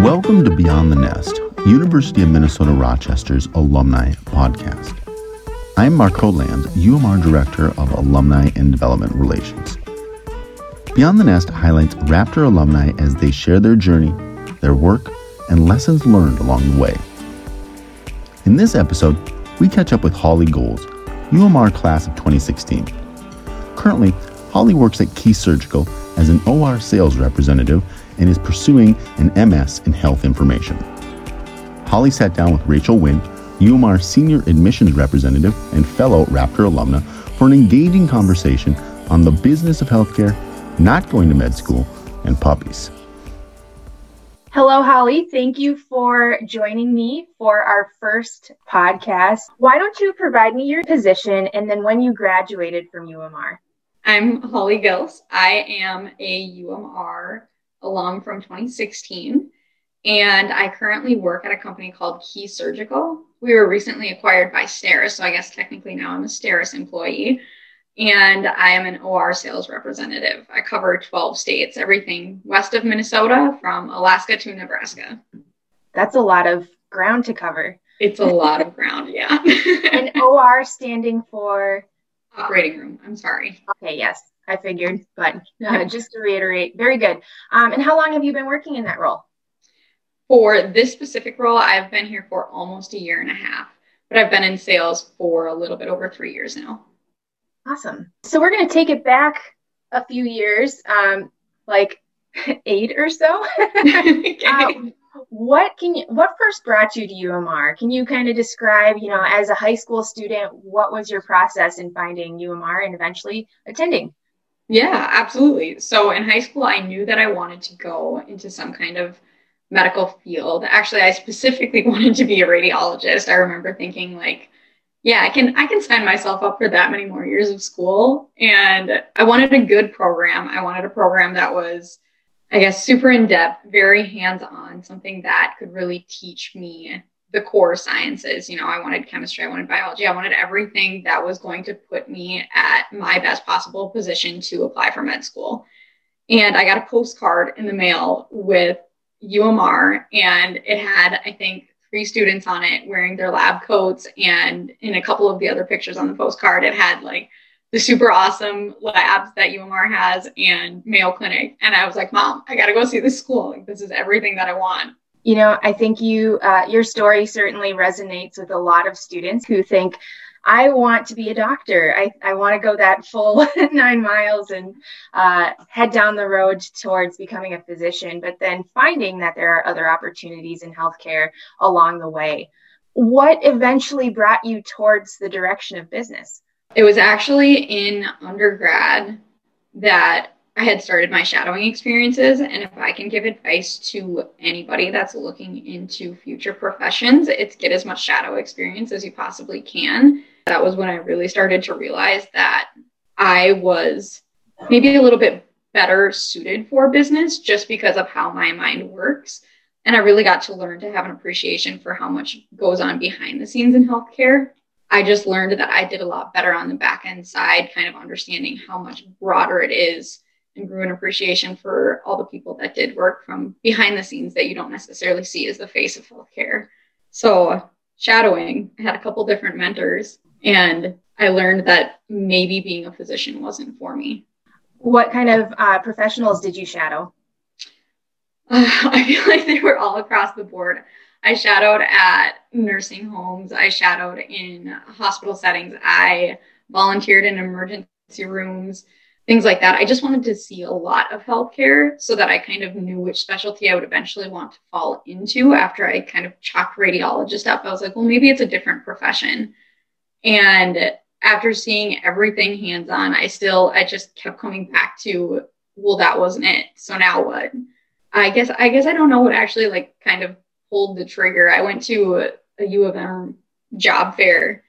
Welcome to Beyond the Nest, University of Minnesota Rochester's alumni podcast. I'm Marco Land, UMR Director of Alumni and Development Relations. Beyond the Nest highlights Raptor alumni as they share their journey, their work, and lessons learned along the way. In this episode, we catch up with Holly Goulds, UMR class of 2016. Currently, Holly works at Key Surgical as an OR sales representative and is pursuing an MS in health information. Holly sat down with Rachel Wynn, UMR Senior Admissions Representative and fellow Raptor alumna, for an engaging conversation on the business of healthcare, not going to med school, and puppies. Hello, Holly. Thank you for joining me for our first podcast. Why don't you provide me your position and then when you graduated from UMR? I'm Holly Goulds. I am a UMR alum from 2016, and I currently work at a company called Key Surgical. We were recently acquired by STERIS, so I guess technically now I'm a STERIS employee, and I am an OR sales representative. I cover 12 states, everything west of Minnesota from Alaska to Nebraska. That's a lot of ground to cover. It's a lot of ground, yeah. And OR standing for? Operating room, I'm sorry. Okay, yes, I figured, but just to reiterate, very good. And how long have you been working in that role? For this specific role, I've been here for almost 1.5 years, but I've been in sales for a little bit over 3 years now. Awesome. So we're going to take it back a few years, like 8 or so. Okay. What first brought you to UMR? Can you kind of describe, as a high school student, what was your process in finding UMR and eventually attending? Yeah, absolutely. So in high school, I knew that I wanted to go into some kind of medical field. Actually, I specifically wanted to be a radiologist. I remember thinking I can sign myself up for that many more years of school. And I wanted a good program. I wanted a program that was, super in-depth, very hands-on, something that could really teach me the core sciences. I wanted chemistry, I wanted biology, I wanted everything that was going to put me at my best possible position to apply for med school. And I got a postcard in the mail with UMR, and it had, 3 students on it wearing their lab coats, and in a couple of the other pictures on the postcard, it had the super awesome labs that UMR has and Mayo Clinic. And I was like, Mom, I got to go see this school. This is everything that I want. I think your story certainly resonates with a lot of students who think, I want to be a doctor. I want to go that full 9 miles and head down the road towards becoming a physician, but then finding that there are other opportunities in healthcare along the way. What eventually brought you towards the direction of business? It was actually in undergrad that I had started my shadowing experiences. And if I can give advice to anybody that's looking into future professions, it's get as much shadow experience as you possibly can. That was when I really started to realize that I was maybe a little bit better suited for business just because of how my mind works. And I really got to learn to have an appreciation for how much goes on behind the scenes in healthcare. I just learned that I did a lot better on the back end side, kind of understanding how much broader it is, and grew an appreciation for all the people that did work from behind the scenes that you don't necessarily see as the face of healthcare. So shadowing, I had a couple different mentors, and I learned that maybe being a physician wasn't for me. What kind of professionals did you shadow? I feel like they were all across the board. I shadowed at nursing homes. I shadowed in hospital settings. I volunteered in emergency rooms, things like that. I just wanted to see a lot of healthcare so that I kind of knew which specialty I would eventually want to fall into. After I kind of chalked radiologist up, I was like, well, maybe it's a different profession. And after seeing everything hands-on, I just kept coming back to, well, that wasn't it. So now what? I guess I don't know what actually kind of pulled the trigger. I went to a U of M job fair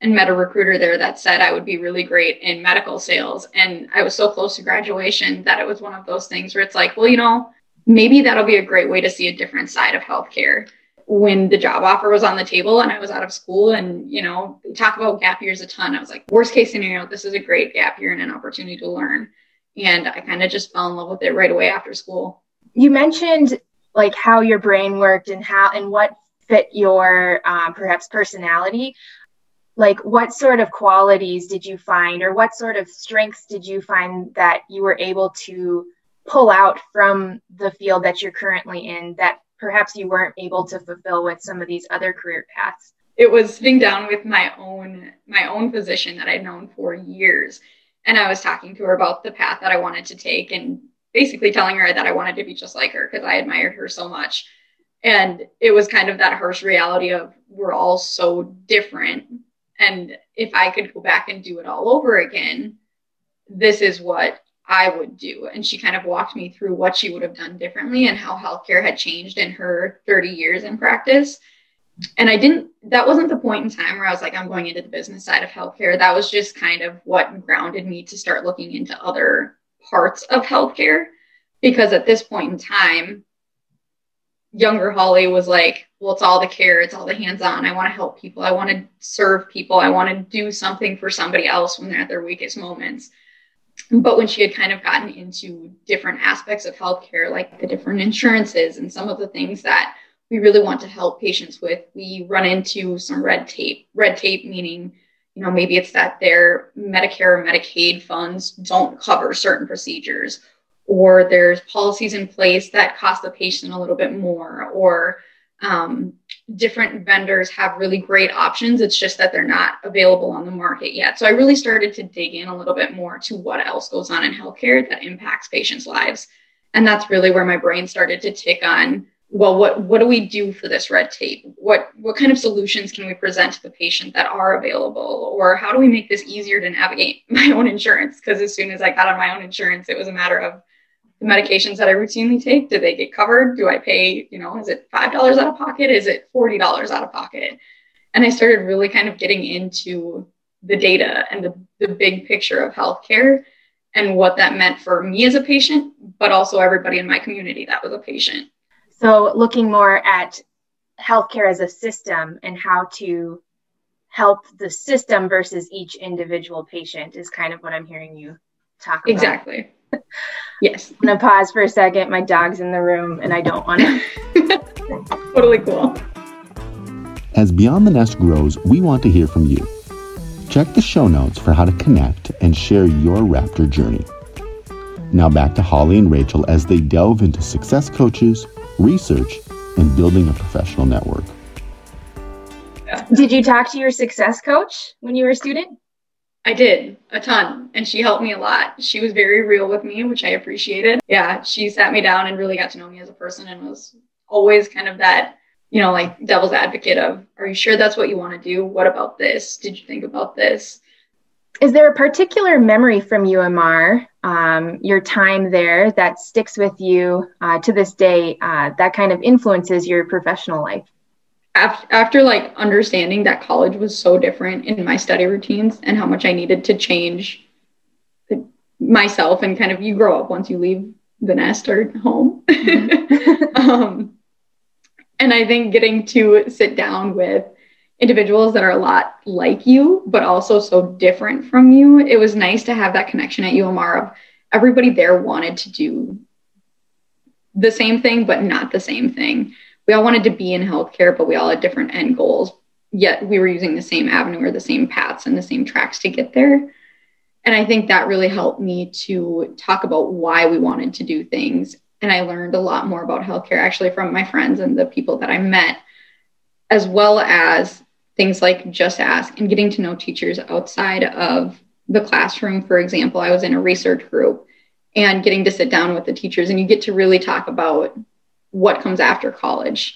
and met a recruiter there that said I would be really great in medical sales. And I was so close to graduation that it was one of those things where it's like, well, maybe that'll be a great way to see a different side of healthcare. When the job offer was on the table and I was out of school and, they talk about gap years a ton. I was like, worst case scenario, this is a great gap year and an opportunity to learn. And I kind of just fell in love with it right away after school. You mentioned like how your brain worked and how and what fit your perhaps personality. Like what sort of qualities did you find, or what sort of strengths did you find that you were able to pull out from the field that you're currently in that perhaps you weren't able to fulfill with some of these other career paths? It was sitting down with my own physician that I'd known for years. And I was talking to her about the path that I wanted to take and basically telling her that I wanted to be just like her because I admired her so much. And it was kind of that harsh reality of we're all so different. And if I could go back and do it all over again, this is what I would do. And she kind of walked me through what she would have done differently and how healthcare had changed in her 30 years in practice. And that wasn't the point in time where I was like, I'm going into the business side of healthcare. That was just kind of what grounded me to start looking into other parts of healthcare. Because at this point in time, younger Holly was like, well, it's all the care, it's all the hands-on. I want to help people. I want to serve people. I want to do something for somebody else when they're at their weakest moments. But when she had kind of gotten into different aspects of healthcare, like the different insurances and some of the things that we really want to help patients with, we run into some red tape. Red tape meaning, you know, maybe it's that their Medicare or Medicaid funds don't cover certain procedures, or there's policies in place that cost the patient a little bit more, or different vendors have really great options. It's just that they're not available on the market yet. So I really started to dig in a little bit more to what else goes on in healthcare that impacts patients' lives. And that's really where my brain started to tick on, well, what do we do for this red tape? What kind of solutions can we present to the patient that are available? Or how do we make this easier to navigate my own insurance? Because as soon as I got on my own insurance, it was a matter of, the medications that I routinely take, do they get covered? Do I pay, you know, is it $5 out of pocket? Is it $40 out of pocket? And I started really kind of getting into the data and the big picture of healthcare and what that meant for me as a patient, but also everybody in my community that was a patient. So looking more at healthcare as a system and how to help the system versus each individual patient is kind of what I'm hearing you talk about. Exactly. Yes. I'm going to pause for a second. My dog's in the room and I don't want to. Totally cool. As Beyond the Nest grows, we want to hear from you. Check the show notes for how to connect and share your Raptor journey. Now back to Holly and Rachel as they delve into success coaches, research, and building a professional network. Did you talk to your success coach when you were a student? I did a ton, and she helped me a lot. She was very real with me, which I appreciated. Yeah, she sat me down and really got to know me as a person and was always kind of that, you know, like devil's advocate of, are you sure that's what you want to do? What about this? Did you think about this? Is there a particular memory from UMR, your time there, that sticks with you to this day that kind of influences your professional life? After like understanding that college was so different in my study routines and how much I needed to change myself, and kind of you grow up once you leave the nest or home. And I think getting to sit down with individuals that are a lot like you, but also so different from you. It was nice to have that connection at UMR of everybody there wanted to do the same thing, but not the same thing. We all wanted to be in healthcare, but we all had different end goals, yet we were using the same avenue or the same paths and the same tracks to get there. And I think that really helped me to talk about why we wanted to do things. And I learned a lot more about healthcare actually from my friends and the people that I met, as well as things like Just Ask and getting to know teachers outside of the classroom. For example, I was in a research group and getting to sit down with the teachers, and you get to really talk about what comes after college.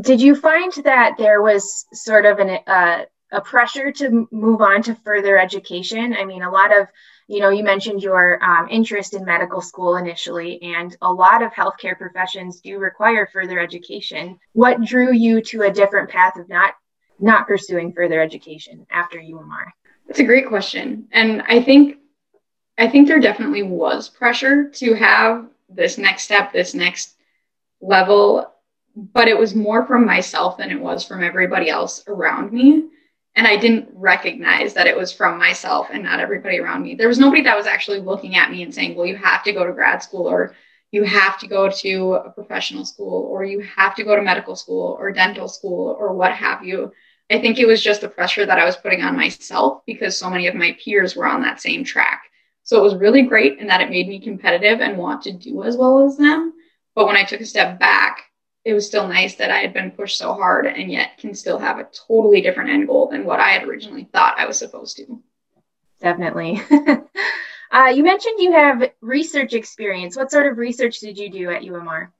Did you find that there was sort of a pressure to move on to further education? I mean, a lot of, you know, you mentioned your interest in medical school initially, and a lot of healthcare professions do require further education. What drew you to a different path of not pursuing further education after UMR? That's a great question. And I think there definitely was pressure to have this next step, this next level, but it was more from myself than it was from everybody else around me. And I didn't recognize that it was from myself and not everybody around me. There was nobody that was actually looking at me and saying, well, you have to go to grad school, or you have to go to a professional school, or you have to go to medical school or dental school or what have you. I think it was just the pressure that I was putting on myself because so many of my peers were on that same track. So it was really great in that it made me competitive and want to do as well as them. But when I took a step back, it was still nice that I had been pushed so hard and yet can still have a totally different end goal than what I had originally thought I was supposed to. Definitely. You mentioned you have research experience. What sort of research did you do at UMR?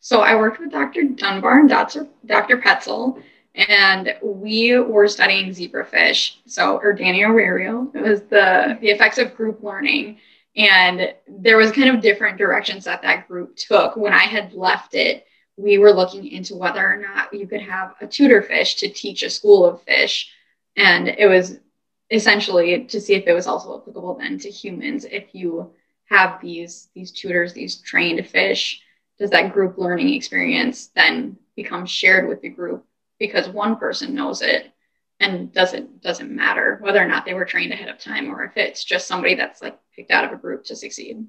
So I worked with Dr. Dunbar and Dr. Petzel, and we were studying zebrafish, or Danio rerio. It was the effects of group learning. And there was kind of different directions that group took. When I had left it, we were looking into whether or not you could have a tutor fish to teach a school of fish. And it was essentially to see if it was also applicable then to humans. If you have these tutors, these trained fish, does that group learning experience then become shared with the group? Because one person knows it, and doesn't matter whether or not they were trained ahead of time, or if it's just somebody that's like picked out of a group to succeed.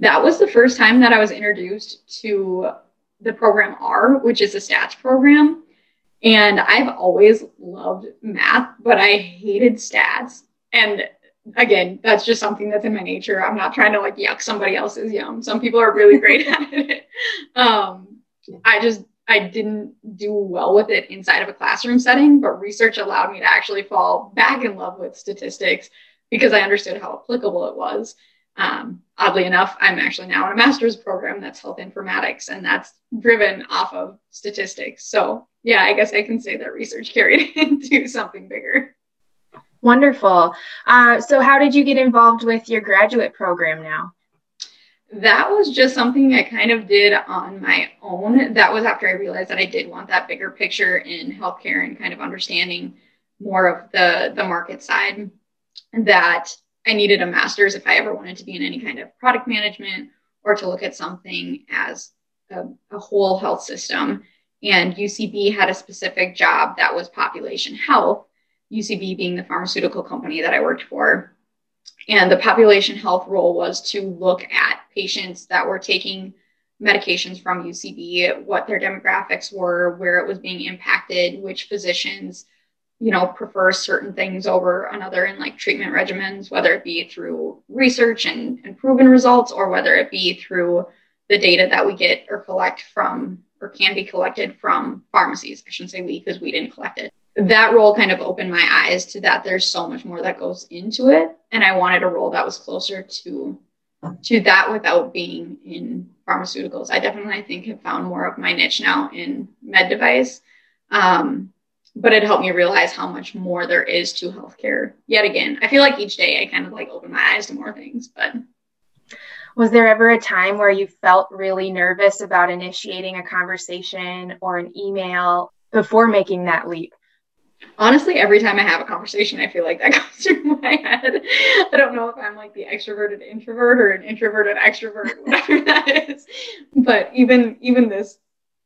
That was the first time that I was introduced to the program R, which is a stats program. And I've always loved math, but I hated stats. And again, that's just something that's in my nature. I'm not trying to like yuck somebody else's yum. Some people are really great at it. I didn't do well with it inside of a classroom setting, but research allowed me to actually fall back in love with statistics because I understood how applicable it was. Oddly enough, I'm actually now in a master's program that's health informatics, and that's driven off of statistics. So yeah, I guess I can say that research carried into something bigger. Wonderful. So how did you get involved with your graduate program now? That was just something I kind of did on my own. That was after I realized that I did want that bigger picture in healthcare and kind of understanding more of the market side, that I needed a master's if I ever wanted to be in any kind of product management or to look at something as a whole health system. And UCB had a specific job that was population health, UCB being the pharmaceutical company that I worked for. And the population health role was to look at patients that were taking medications from UCB, what their demographics were, where it was being impacted, which physicians, prefer certain things over another in like treatment regimens, whether it be through research and proven results, or whether it be through the data that we get or collect from, or can be collected from pharmacies. I shouldn't say we, because we didn't collect it. That role kind of opened my eyes to that there's so much more that goes into it. And I wanted a role that was closer to that without being in pharmaceuticals. I definitely, I think, have found more of my niche now in med device. But it helped me realize how much more there is to healthcare. Yet again, I feel like each day I kind of like open my eyes to more things. But was there ever a time where you felt really nervous about initiating a conversation or an email before making that leap? Honestly, every time I have a conversation, I feel like that goes through my head. I don't know if I'm like the extroverted introvert or an introverted extrovert, whatever that is. But even this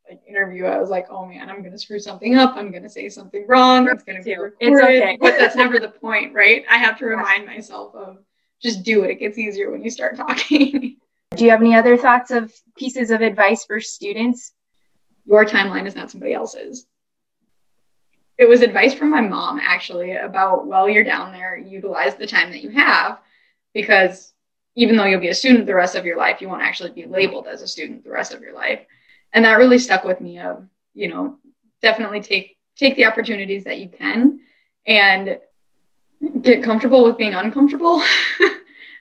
like interview, I was like, oh man, I'm going to screw something up. I'm going to say something wrong. It's going to be recorded. It's okay. But that's never the point, right? I have to remind myself of just do it. It gets easier when you start talking. Do you have any other thoughts of pieces of advice for students? Your timeline is not somebody else's. It was advice from my mom, actually, about while you're down there, utilize the time that you have, because even though you'll be a student the rest of your life, you won't actually be labeled as a student the rest of your life. And that really stuck with me of, definitely take the opportunities that you can and get comfortable with being uncomfortable.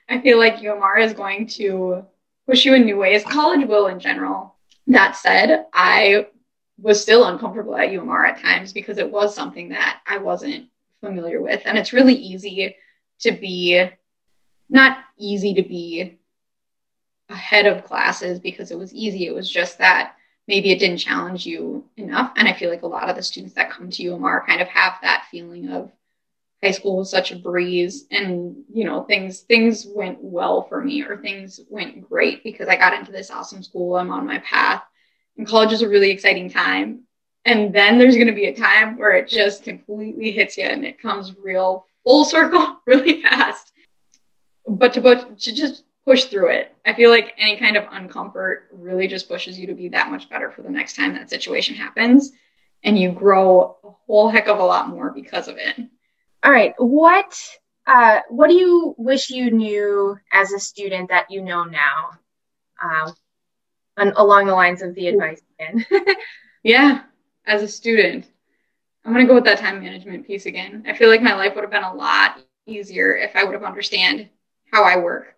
I feel like UMR is going to push you in new ways. College will in general. That said, I was still uncomfortable at UMR at times because it was something that I wasn't familiar with. And it's really easy to be, not easy to be ahead of classes because it was easy. It was just that maybe it didn't challenge you enough. And I feel like a lot of the students that come to UMR kind of have that feeling of high school was such a breeze and, things went well for me, or things went great because I got into this awesome school. I'm on my path. And college is a really exciting time. And then there's going to be a time where it just completely hits you and it comes real full circle really fast. But to just push through it. I feel like any kind of uncomfort really just pushes you to be that much better for the next time that situation happens. And you grow a whole heck of a lot more because of it. All right. What do you wish you knew as a student that you know now? Along the lines of the advice again. Yeah. As a student, I'm going to go with that time management piece again. I feel like my life would have been a lot easier if I would have understood how I work.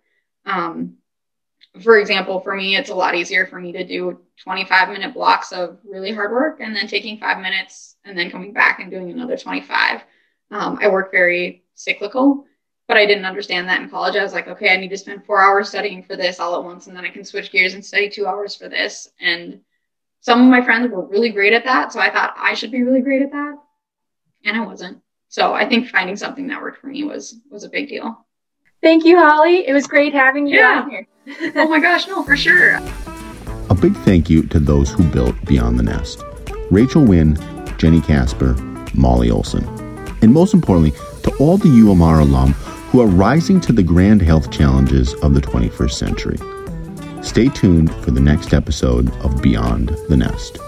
For example, for me, it's a lot easier for me to do 25-minute blocks of really hard work and then taking 5 minutes and then coming back and doing another 25. I work very cyclical, but I didn't understand that in college. I was like, okay, I need to spend 4 hours studying for this all at once, and then I can switch gears and study 2 hours for this. And some of my friends were really great at that, so I thought I should be really great at that, and I wasn't. So I think finding something that worked for me was a big deal. Thank you, Holly. It was great having you on here. Oh my gosh, no, for sure. A big thank you to those who built Beyond the Nest: Rachel Wynn, Jenny Casper, Molly Olson. And most importantly, to all the UMR alum who are rising to the grand health challenges of the 21st century. Stay tuned for the next episode of Beyond the Nest.